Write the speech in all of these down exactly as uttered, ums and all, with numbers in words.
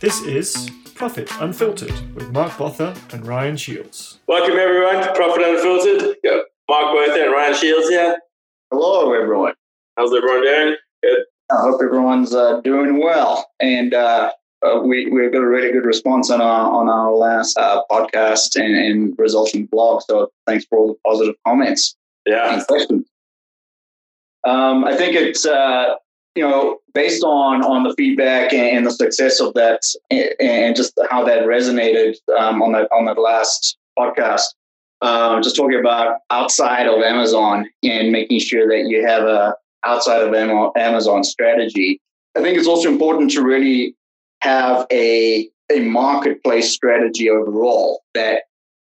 This is Profit Unfiltered with Mark Botha and Ryan Shields. Welcome everyone to Profit Unfiltered. Got Mark Botha and Ryan Shields here. Hello everyone. How's everyone doing? Good. I hope everyone's uh, doing well. And uh, uh, we we got a really good response on our on our last uh, podcast and, and resulting blog. So thanks for all the positive comments. Yeah. Um, I think it's. Uh, You know, based on, on the feedback and the success of that, and just how that resonated um, on that on that last podcast, um, just talking about outside of Amazon and making sure that you have a outside of Amazon strategy. I think it's also important to really have a a marketplace strategy overall. That,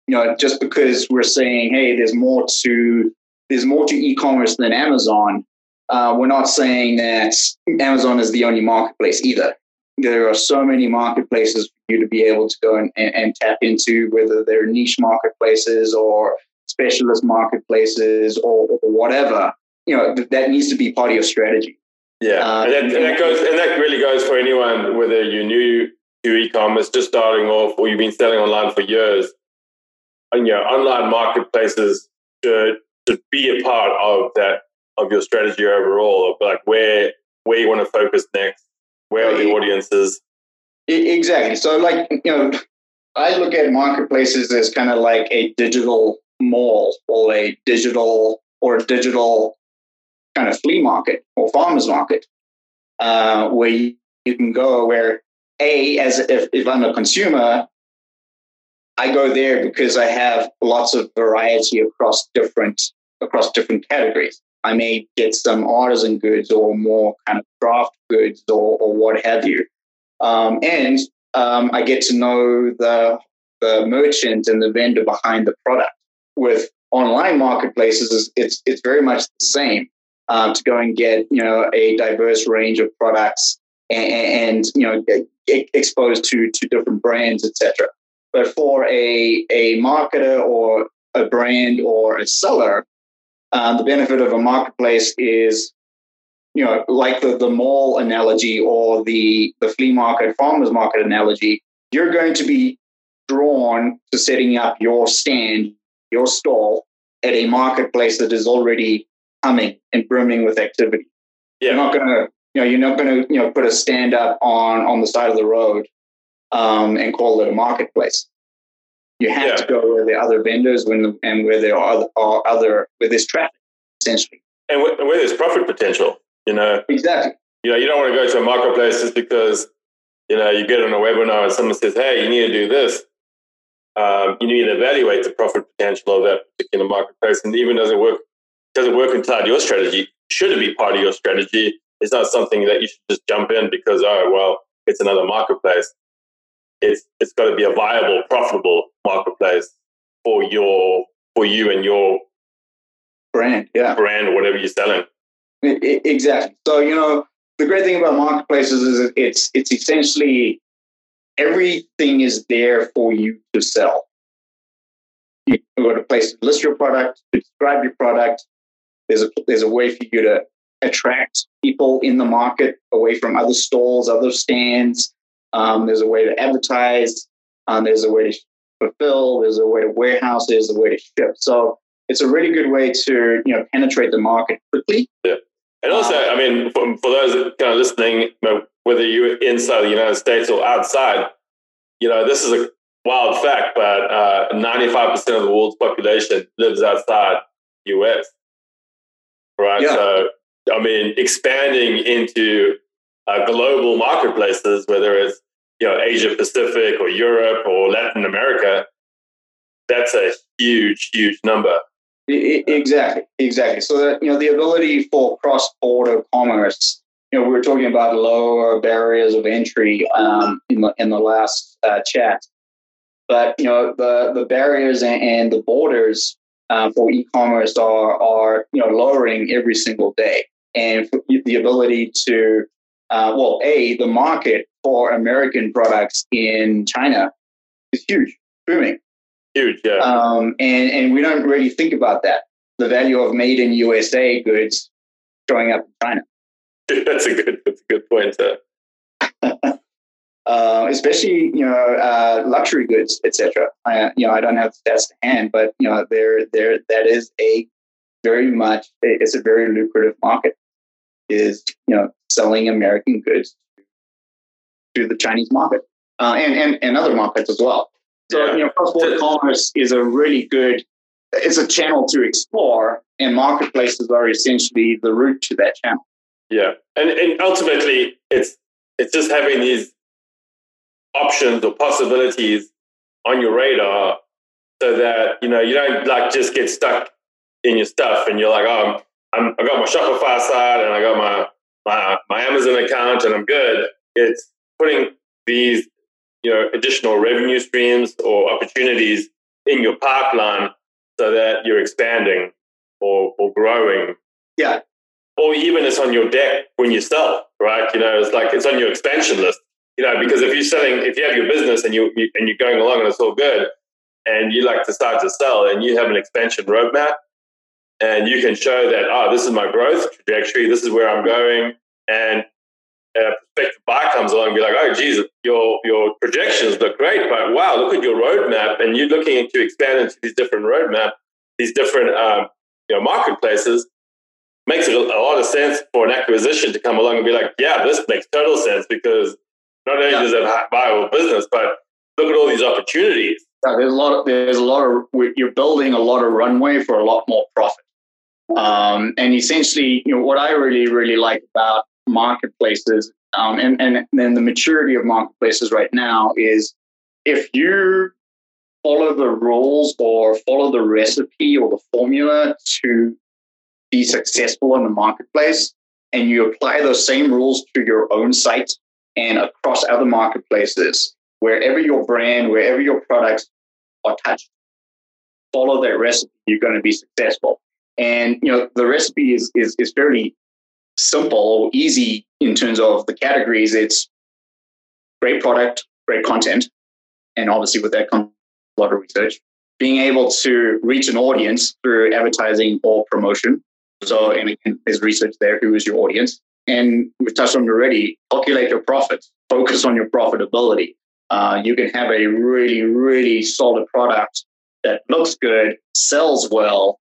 you know, just because we're saying, hey, there's more to there's more to e-commerce than Amazon. Uh, we're not saying that Amazon is the only marketplace either. There are so many marketplaces for you to be able to go and, and, and tap into, whether they're niche marketplaces or specialist marketplaces or, or whatever. You know, th- that needs to be part of your strategy. Yeah, um, and, that, and that goes, and that really goes for anyone, whether you're new to e-commerce, just starting off, or you've been selling online for years. And, you know, online marketplaces should should be a part of that. Of your strategy overall, of like where where you want to focus next, where are the audiences? Exactly. So, like, you know, I look at marketplaces as kind of like a digital mall or a digital or a digital kind of flea market or farmers market, uh, where you, you can go. Where a as if, if I'm a consumer, I go there because I have lots of variety across different across different categories. I may get some artisan goods or more kind of craft goods or, or what have you. Um, and um, I get to know the, the merchant and the vendor behind the product. With online marketplaces, it's it's very much the same uh, to go and get, you know, a diverse range of products and, and you know, get exposed to, to different brands, et cetera. But for a, a marketer or a brand or a seller, Uh, the benefit of a marketplace is, you know, like the, the mall analogy or the, the flea market, farmers market analogy, you're going to be drawn to setting up your stand, your stall at a marketplace that is already humming and brimming with activity. Yeah. You're not going to, you know, you're not going to, you know, put a stand up on, on the side of the road um, and call it a marketplace. You have yeah. to go where there are other vendors when the, and where there are, are other, where there's traffic, essentially. And where, where there's profit potential, you know. Exactly. You know, you don't want to go to a marketplace just because, you know, you get on a webinar and someone says, hey, you need to do this. Um, you need to evaluate the profit potential of that particular marketplace. And even does it work, does it work inside your strategy? Should it be part of your strategy? It's not something that you should just jump in because, oh, well, it's another marketplace. It's it's got to be a viable, profitable marketplace for your for you and your brand, yeah, brand or whatever you're selling. It, it, exactly. So, you know, the great thing about marketplaces is it's it's essentially everything is there for you to sell. You've got a place to list your product, to describe your product. There's a there's a way for you to attract people in the market away from other stalls, other stands. Um, there's a way to advertise, um, there's a way to fulfill, there's a way to warehouse, there's a way to ship. So it's a really good way to, you know, penetrate the market quickly. Yeah. And also, um, I mean, for, for those kind of listening, you know, whether you're inside the United States or outside, you know, this is a wild fact, but uh, ninety-five percent of the world's population lives outside the U S, right? Yeah. So, I mean, expanding into Uh, global marketplaces, whether it's, you know, Asia Pacific or Europe or Latin America, that's a huge, huge number. It, it, exactly, exactly. So that, you know, the ability for cross-border commerce. You know, we were talking about lower barriers of entry um, in the in the last uh, chat, but you know, the the barriers and, and the borders uh, for e-commerce are are you know lowering every single day, and the ability to Uh, well, A, the market for American products in China is huge, booming. Huge, yeah. Um, and, and we don't really think about that. The value of made in U S A goods showing up in China. That's a good, that's a good point, sir. uh, especially, you know, uh, luxury goods, et cetera. I, you know, I don't have stats to hand, but you know, there, there, that is a very much, it's a very lucrative market. Is you know, selling American goods to the Chinese market uh, and, and and other markets as well. So yeah. you know, cross-border commerce is a really good. It's a channel to explore, and marketplaces are essentially the route to that channel. Yeah, and and ultimately, it's it's just having these options or possibilities on your radar, so that you know you don't like just get stuck in your stuff, and you're like, oh, I'm, I got my Shopify side, and I got my, my my Amazon account, and I'm good. It's putting these you know additional revenue streams or opportunities in your pipeline, so that you're expanding or, or growing. Yeah. Or even it's on your deck when you sell, right? You know, it's like it's on your expansion list. You know, because if you're selling, if you have your business and you, you and you're going along and it's all good, and you like to start to sell, and you have an expansion roadmap, and you can show that oh, this is my growth trajectory, this is where I'm going, and a prospective buyer comes along and be like, oh, geez, your your projections look great, but wow, look at your roadmap, and you're looking to expand into these different roadmap, these different um, you know marketplaces. Makes it a lot of sense for an acquisition to come along and be like, yeah, this makes total sense because not only yeah. does it have viable business, but look at all these opportunities. Yeah, there's a lot. Of, there's a lot of you're building a lot of runway for a lot more profit. Um, and essentially, you know, what I really, really like about marketplaces um, and, and then the maturity of marketplaces right now is if you follow the rules or follow the recipe or the formula to be successful in the marketplace and you apply those same rules to your own site and across other marketplaces, wherever your brand, wherever your products are touched, follow that recipe, you're going to be successful. And, you know, the recipe is, is, is fairly simple or easy in terms of the categories. It's great product, great content. And obviously with that comes a lot of research, being able to reach an audience through advertising or promotion. So, and again, there's research there, who is your audience? And we've touched on it already, calculate your profits, focus on your profitability. Uh, you can have a really, really solid product that looks good, sells well,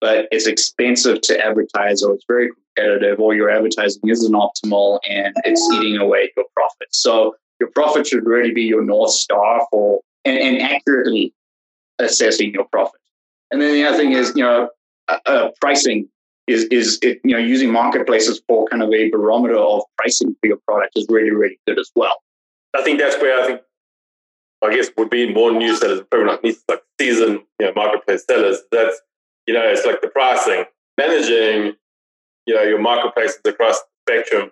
but it's expensive to advertise or it's very competitive or your advertising isn't optimal and it's eating away your profits. So your profit should really be your North Star for and, and accurately assessing your profit. And then the other thing is, you know, uh, pricing is, is it, you know, using marketplaces for kind of a barometer of pricing for your product is really, really good as well. I think that's where I think, I guess, would be more new sellers, probably not new, like seasoned, you know, marketplace sellers. That's, you know, it's like the pricing, managing, you know, your marketplaces across the spectrum.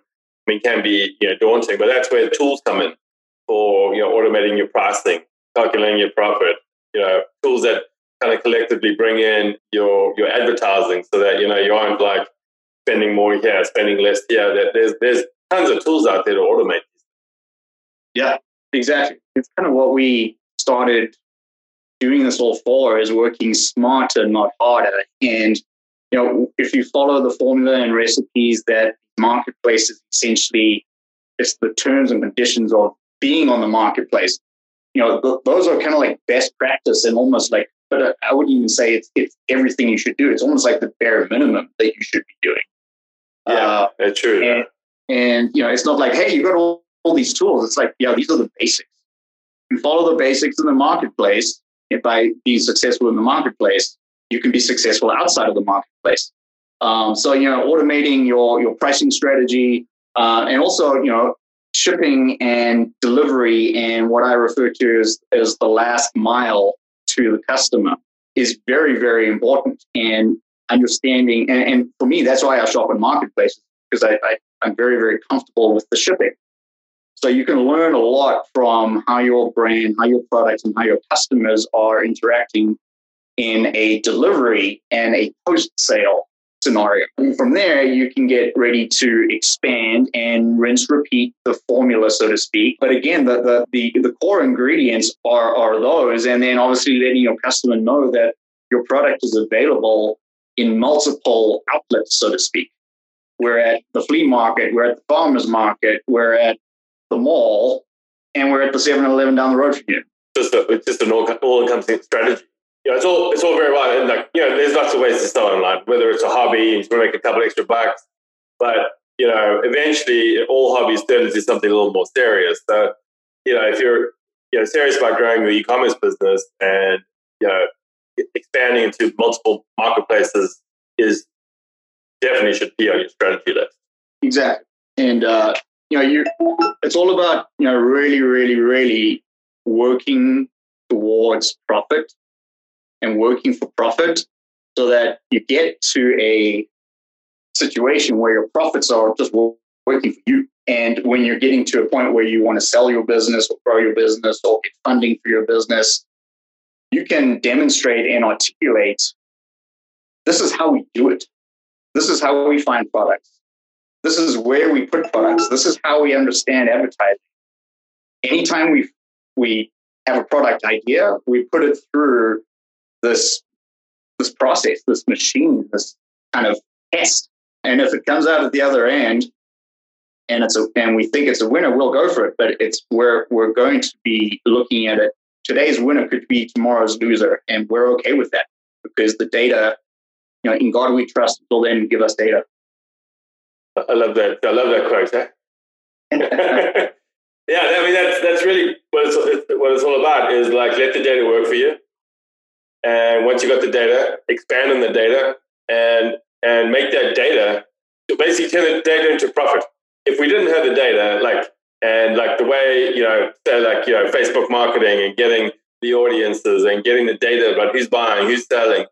I mean, can be, you know, daunting, but that's where tools come in for, you know, automating your pricing, calculating your profit, you know, tools that kind of collectively bring in your, your advertising so that, you know, you aren't like spending more here, spending less here. That there's, there's tons of tools out there to automate. Yeah, exactly. It's kind of what we started doing this all for is working smarter, not harder. And, you know, if you follow the formula and recipes that marketplaces essentially, it's the terms and conditions of being on the marketplace. You know, th- those are kind of like best practice and almost like, but I wouldn't even say it's, it's everything you should do. It's almost like the bare minimum that you should be doing. Yeah, uh, that's true. And, and, you know, it's not like, hey, you've got all, all these tools. It's like, yeah, these are the basics. You follow the basics in the marketplace. If by being successful in the marketplace, you can be successful outside of the marketplace. Um, so, you know, automating your, your pricing strategy uh, and also, you know, shipping and delivery and what I refer to as, as the last mile to the customer is very, very important. And understanding, and, and for me, that's why I shop in marketplaces because I, I, I'm very, very comfortable with the shipping. So you can learn a lot from how your brand, how your products, and how your customers are interacting in a delivery and a post-sale scenario. And from there, you can get ready to expand and rinse, repeat the formula, so to speak. But again, the the the, the core ingredients are, are those, and then obviously letting your customer know that your product is available in multiple outlets, so to speak. We're at the flea market, we're at the farmer's market, we're at the mall, and we're at the seven eleven down the road from you. Just a, it's just an all-encompassing strategy. You know, it's all it's all very well. And like, you know, there's lots of ways to start online, whether it's a hobby, you just want to make a couple extra bucks. But, you know, eventually all hobbies turn into something a little more serious. So, you know, if you're you know serious about growing the e-commerce business and, you know, expanding into multiple marketplaces is definitely should be on your strategy list. Exactly. And, uh, you know, you it's all about, you know, really, really, really working towards profit and working for profit so that you get to a situation where your profits are just working for you. And when you're getting to a point where you want to sell your business or grow your business or get funding for your business, you can demonstrate and articulate, this is how we do it. This is how we find products. This is where we put products. This is how we understand advertising. Anytime we we have a product idea, we put it through this this process, this machine, this kind of test. And if it comes out at the other end and it's a, and we think it's a winner, we'll go for it. But it's where we're going to be looking at it. Today's winner could be tomorrow's loser, and we're okay with that because the data, you know, in God we trust until then give us data. I love that. I love that quote. Eh? Yeah, I mean that's that's really what it's what it's all about is like let the data work for you, and once you got the data, expand on the data and and make that data to basically turn the data into profit. If we didn't have the data, like and like the way you know, say like you know, Facebook marketing and getting the audiences and getting the data about who's buying, who's selling,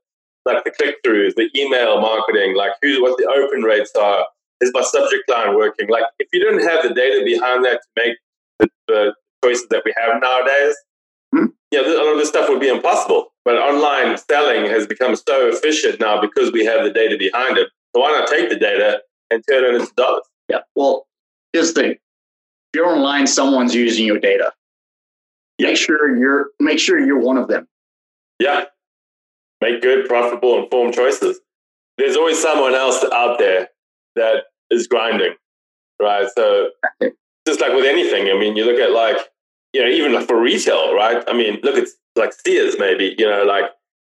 like the click throughs, the email marketing, like who what the open rates are. Is my subject line working? Like, if you didn't have the data behind that to make the, the choices that we have nowadays, mm-hmm. yeah, you know, all of this stuff would be impossible. But online selling has become so efficient now because we have the data behind it. So why not take the data and turn it into dollars? Yeah. Well, here's the thing: if you're online, someone's using your data. Yeah. Make sure you're make sure you're one of them. Yeah. Make good, profitable, informed choices. There's always someone else out there that is grinding, right? So just like with anything, I mean, you look at like, you know, even like for retail, right? I mean, look at like Sears maybe, you know, like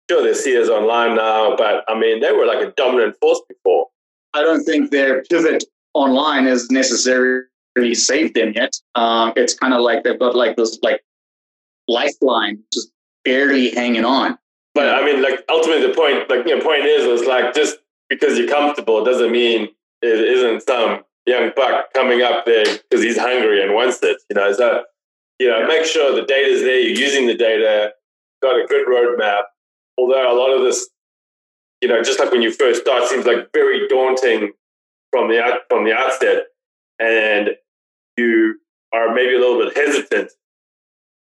sure there's Sears online now, but I mean, they were like a dominant force before. I don't think their pivot online has necessarily saved them yet. Um, it's kind of like they've got like this like lifeline just barely hanging on. But I mean, like ultimately the point, like, you know, point is, is like just because you're comfortable doesn't mean it isn't some young buck coming up there because he's hungry and wants it, you know. So, you know, make sure the data's there, you're using the data, got a good roadmap. Although a lot of this, you know, just like when you first start, seems like very daunting from the out, from the outset, and you are maybe a little bit hesitant.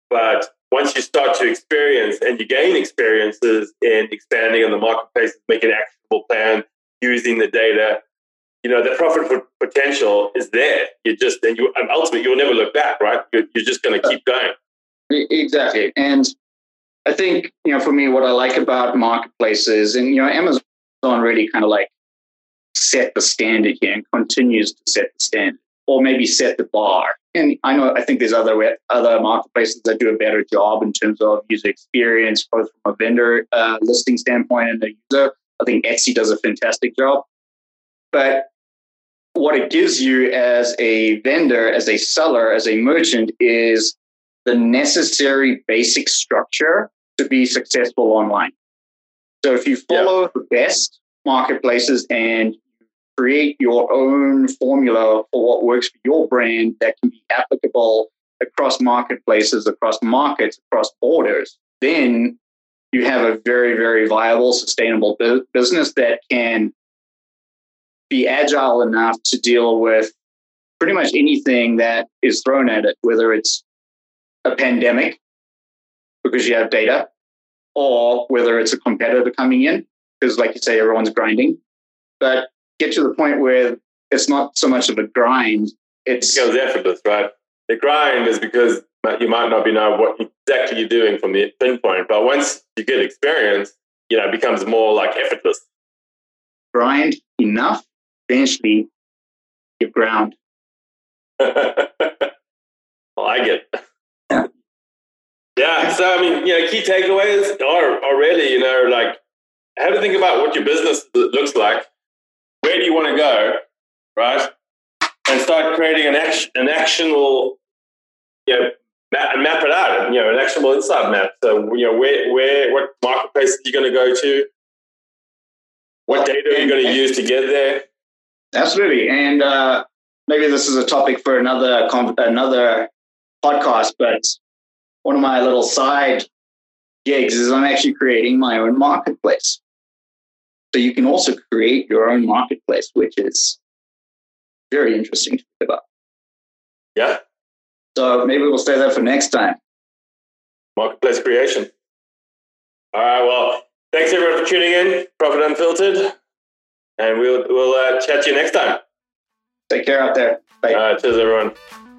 But once you start to experience and you gain experiences in expanding on the marketplace, making an actionable plan, using the data, you know, the profit potential is there. You just, and you, and ultimately, you'll never look back, right? You're, you're just going to keep going. Exactly. And I think, you know, for me, what I like about marketplaces and, you know, Amazon really kind of like set the standard here and continues to set the standard or maybe set the bar. And I know, I think there's other, other marketplaces that do a better job in terms of user experience, both from a vendor uh, listing standpoint and the user. I think Etsy does a fantastic job. But what it gives you as a vendor, as a seller, as a merchant is the necessary basic structure to be successful online. So if you follow yeah. the best marketplaces and create your own formula for what works for your brand that can be applicable across marketplaces, across markets, across borders, then you have a very, very viable, sustainable bu- business that can be agile enough to deal with pretty much anything that is thrown at it, whether it's a pandemic because you have data or whether it's a competitor coming in because, like you say, everyone's grinding. But get to the point where it's not so much of a grind. It's, it goes effortless, right? The grind is because you might not be know what exactly you're doing from the pinpoint, but once you get experience, you know, it becomes more like effortless. Grind enough. Eventually, get ground. Well, I get Yeah. So, I mean, you know, key takeaways are, are really, you know, like, have to think about what your business looks like. Where do you want to go, right? And start creating an action, an actionable, you know, map, map it out, you know, an actionable insight map. So, you know, where, where, what marketplace are you going to go to? What data are you going to use to get there? Absolutely. And uh, maybe this is a topic for another another podcast, but one of my little side gigs is I'm actually creating my own marketplace. So you can also create your own marketplace, which is very interesting to think about. Yeah. So maybe we'll stay there for next time. Marketplace creation. All right. Well, thanks everyone for tuning in. Profit Unfiltered. And we'll, we'll uh, chat to you next time. Take care out there. Bye. All right. Cheers, everyone.